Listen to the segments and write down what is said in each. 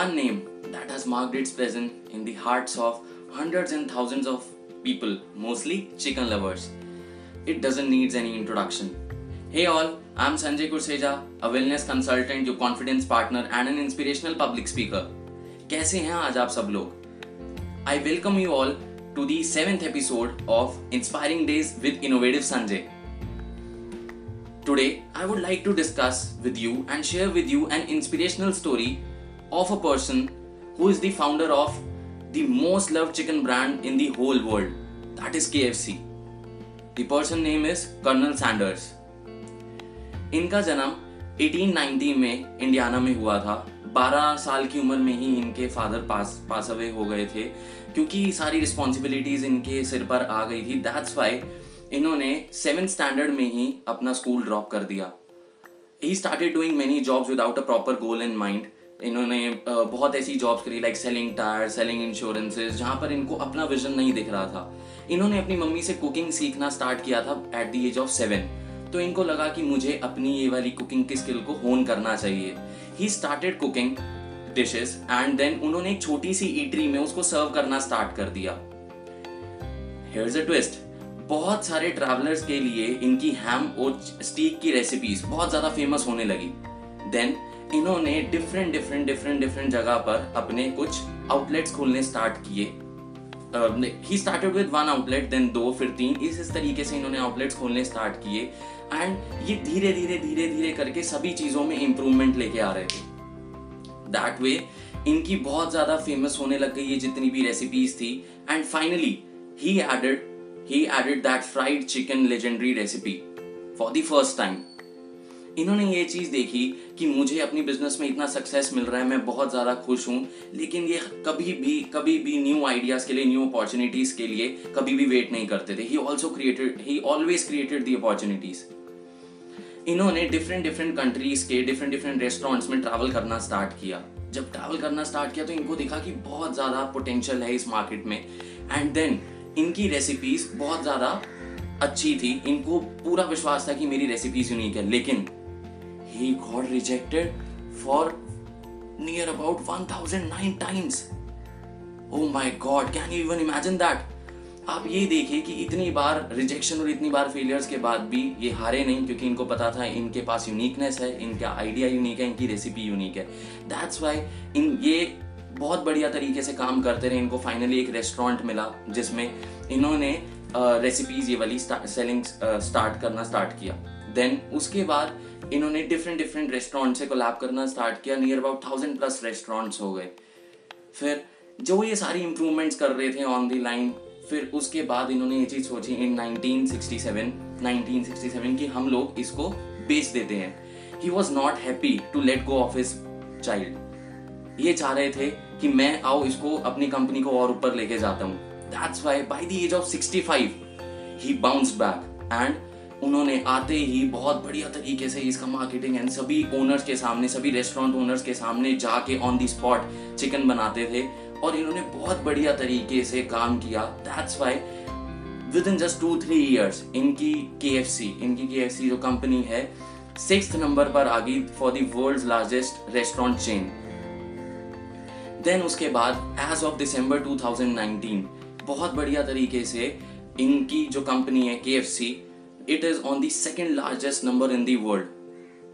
one name that has marked its presence in the hearts of hundreds and thousands of people, mostly chicken lovers. It doesn't need any introduction. Hey all, I'm Sanjeev Kurseja, a wellness consultant, your confidence partner and an inspirational public speaker. कैसे हैं आज आप सब लोग? I welcome you all to the 7th episode of Inspiring Days with Innovative Sanjeev. Today, I would like to discuss with you and share with you an inspirational story of a person who is the founder of the most loved chicken brand in the whole world, that is KFC. The person's name is Colonel Sanders. इनका जन्म 1890 में Indiana में हुआ था। 12 साल की उम्र में ही इनके फादर पास अवे हो गए थे, क्योंकि सारी रिस्पॉन्सिबिलिटीज इनके सिर पर आ गई थी। दैट्स वाई इन्होंने 7th स्टैंडर्ड में ही अपना स्कूल ड्रॉप कर दिया। He started doing many jobs without a proper goal in mind. इन्होंने बहुत ऐसी जॉब्स करी like selling tyre, selling insurances, जहाँ पर इनको अपना विजन नहीं दिख रहा था। इन्होंने अपनी मम्मी से कुकिंग सीखना स्टार्ट किया था एट द एज ऑफ 7। तो इनको लगा कि मुझे अपनी ये वाली कुकिंग की स्किल को होन करना चाहिए। He started cooking dishes and then उन्होंने एक छोटी सी ईटरी में उसको सर्व करना स्टार्ट कर दिया। Here's a twist. बहुत सारे ट्रैवलर्स के लिए इनकी हैम और स्टीक की रेसिपीज बहुत ज़्यादा फेमस होने लगी। देन इन्होंने डिफरेंट जगह पर अपने कुछ आउटलेट्स खोलने स्टार्ट किए। He started with one outlet, then 2, फिर 3, इस तरीके से इन्होंने आउटलेट्स खोलने स्टार्ट किए एंड ये धीरे धीरे करके सभी चीज़ों में इम्प्रूवमेंट लेके आ रहे थे। दैट वे इनकी बहुत ज़्यादा फेमस होने लग गई ये जितनी भी रेसिपीज थी and finally he added that fried chicken legendary recipe for the first time. इन्होंने ये चीज़ देखी कि मुझे अपनी बिजनेस में इतना सक्सेस मिल रहा है, मैं बहुत ज़्यादा खुश हूँ, लेकिन ये कभी भी न्यू आइडियाज़ के लिए, न्यू अपॉर्चुनिटीज़ के लिए कभी भी वेट नहीं करते थे। He always created the opportunities. इन्होंने डिफरेंट कंट्रीज़ के डिफरेंट रेस्टोरेंट्स में ट्रैवल करना स्टार्ट किया। जब ट्रैवल करना स्टार्ट किया तो इनको दिखा कि बहुत ज़्यादा पोटेंशियल है इस मार्केट में एंड देन इनकी रेसिपीज बहुत ज़्यादा अच्छी थी। इनको पूरा विश्वास था कि मेरी रेसिपीज यूनिक है, लेकिन he got rejected for near about 1009 times. Oh my God, can you even imagine that? आप ये देखिए कि इतनी बार रिजेक्शन और इतनी बार फेलियर्स के बाद भी ये हारे नहीं, क्योंकि इनको पता था इनके पास यूनिकनेस है, इनका आइडिया यूनिक है, इनकी रेसिपी यूनिक है। दैट्स वाई ये बहुत बढ़िया तरीके से काम करते रहे। इनको फाइनली एक रेस्टोरेंट मिला जिसमें इन्होंने रेसिपीज ये वाली सेलिंग स्टार्ट करना स्टार्ट किया। देन उसके बाद इन्होंने डिफरेंट रेस्टोरेंट से कोलैब करना स्टार्ट किया। नियर अबाउट 1000+ रेस्टोरेंट्स हो गए। फिर जो ये सारी इम्प्रूवमेंट्स कर रहे थे ऑन द लाइन, फिर उसके बाद इन्होंने ये चीज़ सोची इन 1967 कि हम लोग इसको बेच देते हैं। He was not happy to let go of his child. ये चाह रहे थे कि मैं आओ इसको अपनी कंपनी को और ऊपर लेके जाता हूँ। That's why by the age of 65 he bounced back and उन्होंने आते ही बहुत बढ़िया तरीके से इसका मार्केटिंग एंड सभी ओनर्स के सामने, सभी रेस्टोरेंट ओनर्स के सामने जाके ऑन द स्पॉट चिकन बनाते थे और इन्होंने बहुत बढ़िया तरीके से काम किया। That's why within just 2-3 years इनकी KFC जो कंपनी है 6th नंबर पर आ गई for the world's largest restaurant chain. Then उसके बाद एज ऑफ दिसंबर 2019 बहुत बढ़िया तरीके से इनकी जो कंपनी है KFC, it is on the 2nd largest number in the world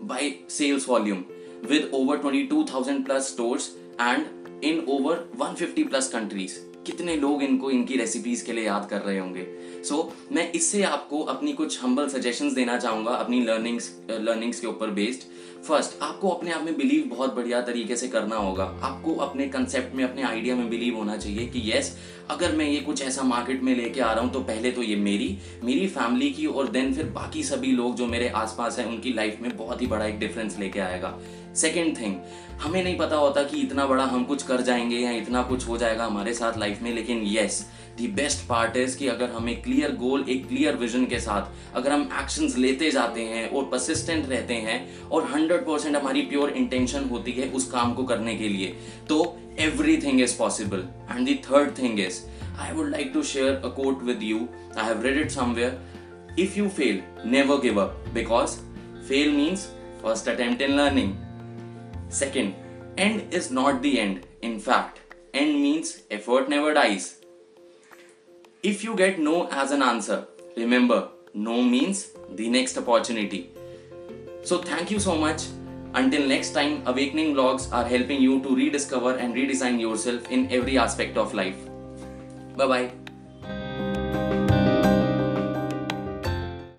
by sales volume with over 22,000+ stores and in over 150+ countries. कितने लोग इनको इनकी रेसिपीज़ के लिए याद कर रहे होंगे। सो मैं इससे आपको अपनी कुछ हम्बल सजेशंस देना चाहूँगा अपनी लर्निंग्स के ऊपर बेस्ड। फर्स्ट, आपको अपने आप में बिलीव बहुत बढ़िया तरीके से करना होगा। आपको अपने कंसेप्ट में, अपने आइडिया में बिलीव होना चाहिए कि येस, अगर मैं ये कुछ ऐसा मार्केट में लेके आ रहा हूँ तो पहले तो ये मेरी फैमिली की और देन फिर बाकी सभी लोग जो मेरे आसपास हैं उनकी लाइफ में बहुत ही बड़ा एक डिफरेंस लेके आएगा। सेकेंड थिंग, हमें नहीं पता होता कि इतना बड़ा हम कुछ कर जाएंगे या इतना कुछ हो जाएगा हमारे साथ लाइफ में, लेकिन yes the best part is कि अगर हम एक क्लियर गोल, एक क्लियर विजन के साथ अगर हम एक्शंस लेते जाते हैं और परसिस्टेंट रहते हैं और 100% हमारी प्योर इंटेंशन होती है उस काम को करने के लिए, तो everything is possible. And the third thing is, I would like to share a quote with you. I have read it somewhere. If you fail, never give up, because fail means first attempt in learning. Second, End is not the end. In fact, end means effort never dies. If you get no as an answer, remember, no means the next opportunity. So thank you so much. Until next time, Awakening Vlogs are helping you to rediscover and redesign yourself in every aspect of life. Bye-bye.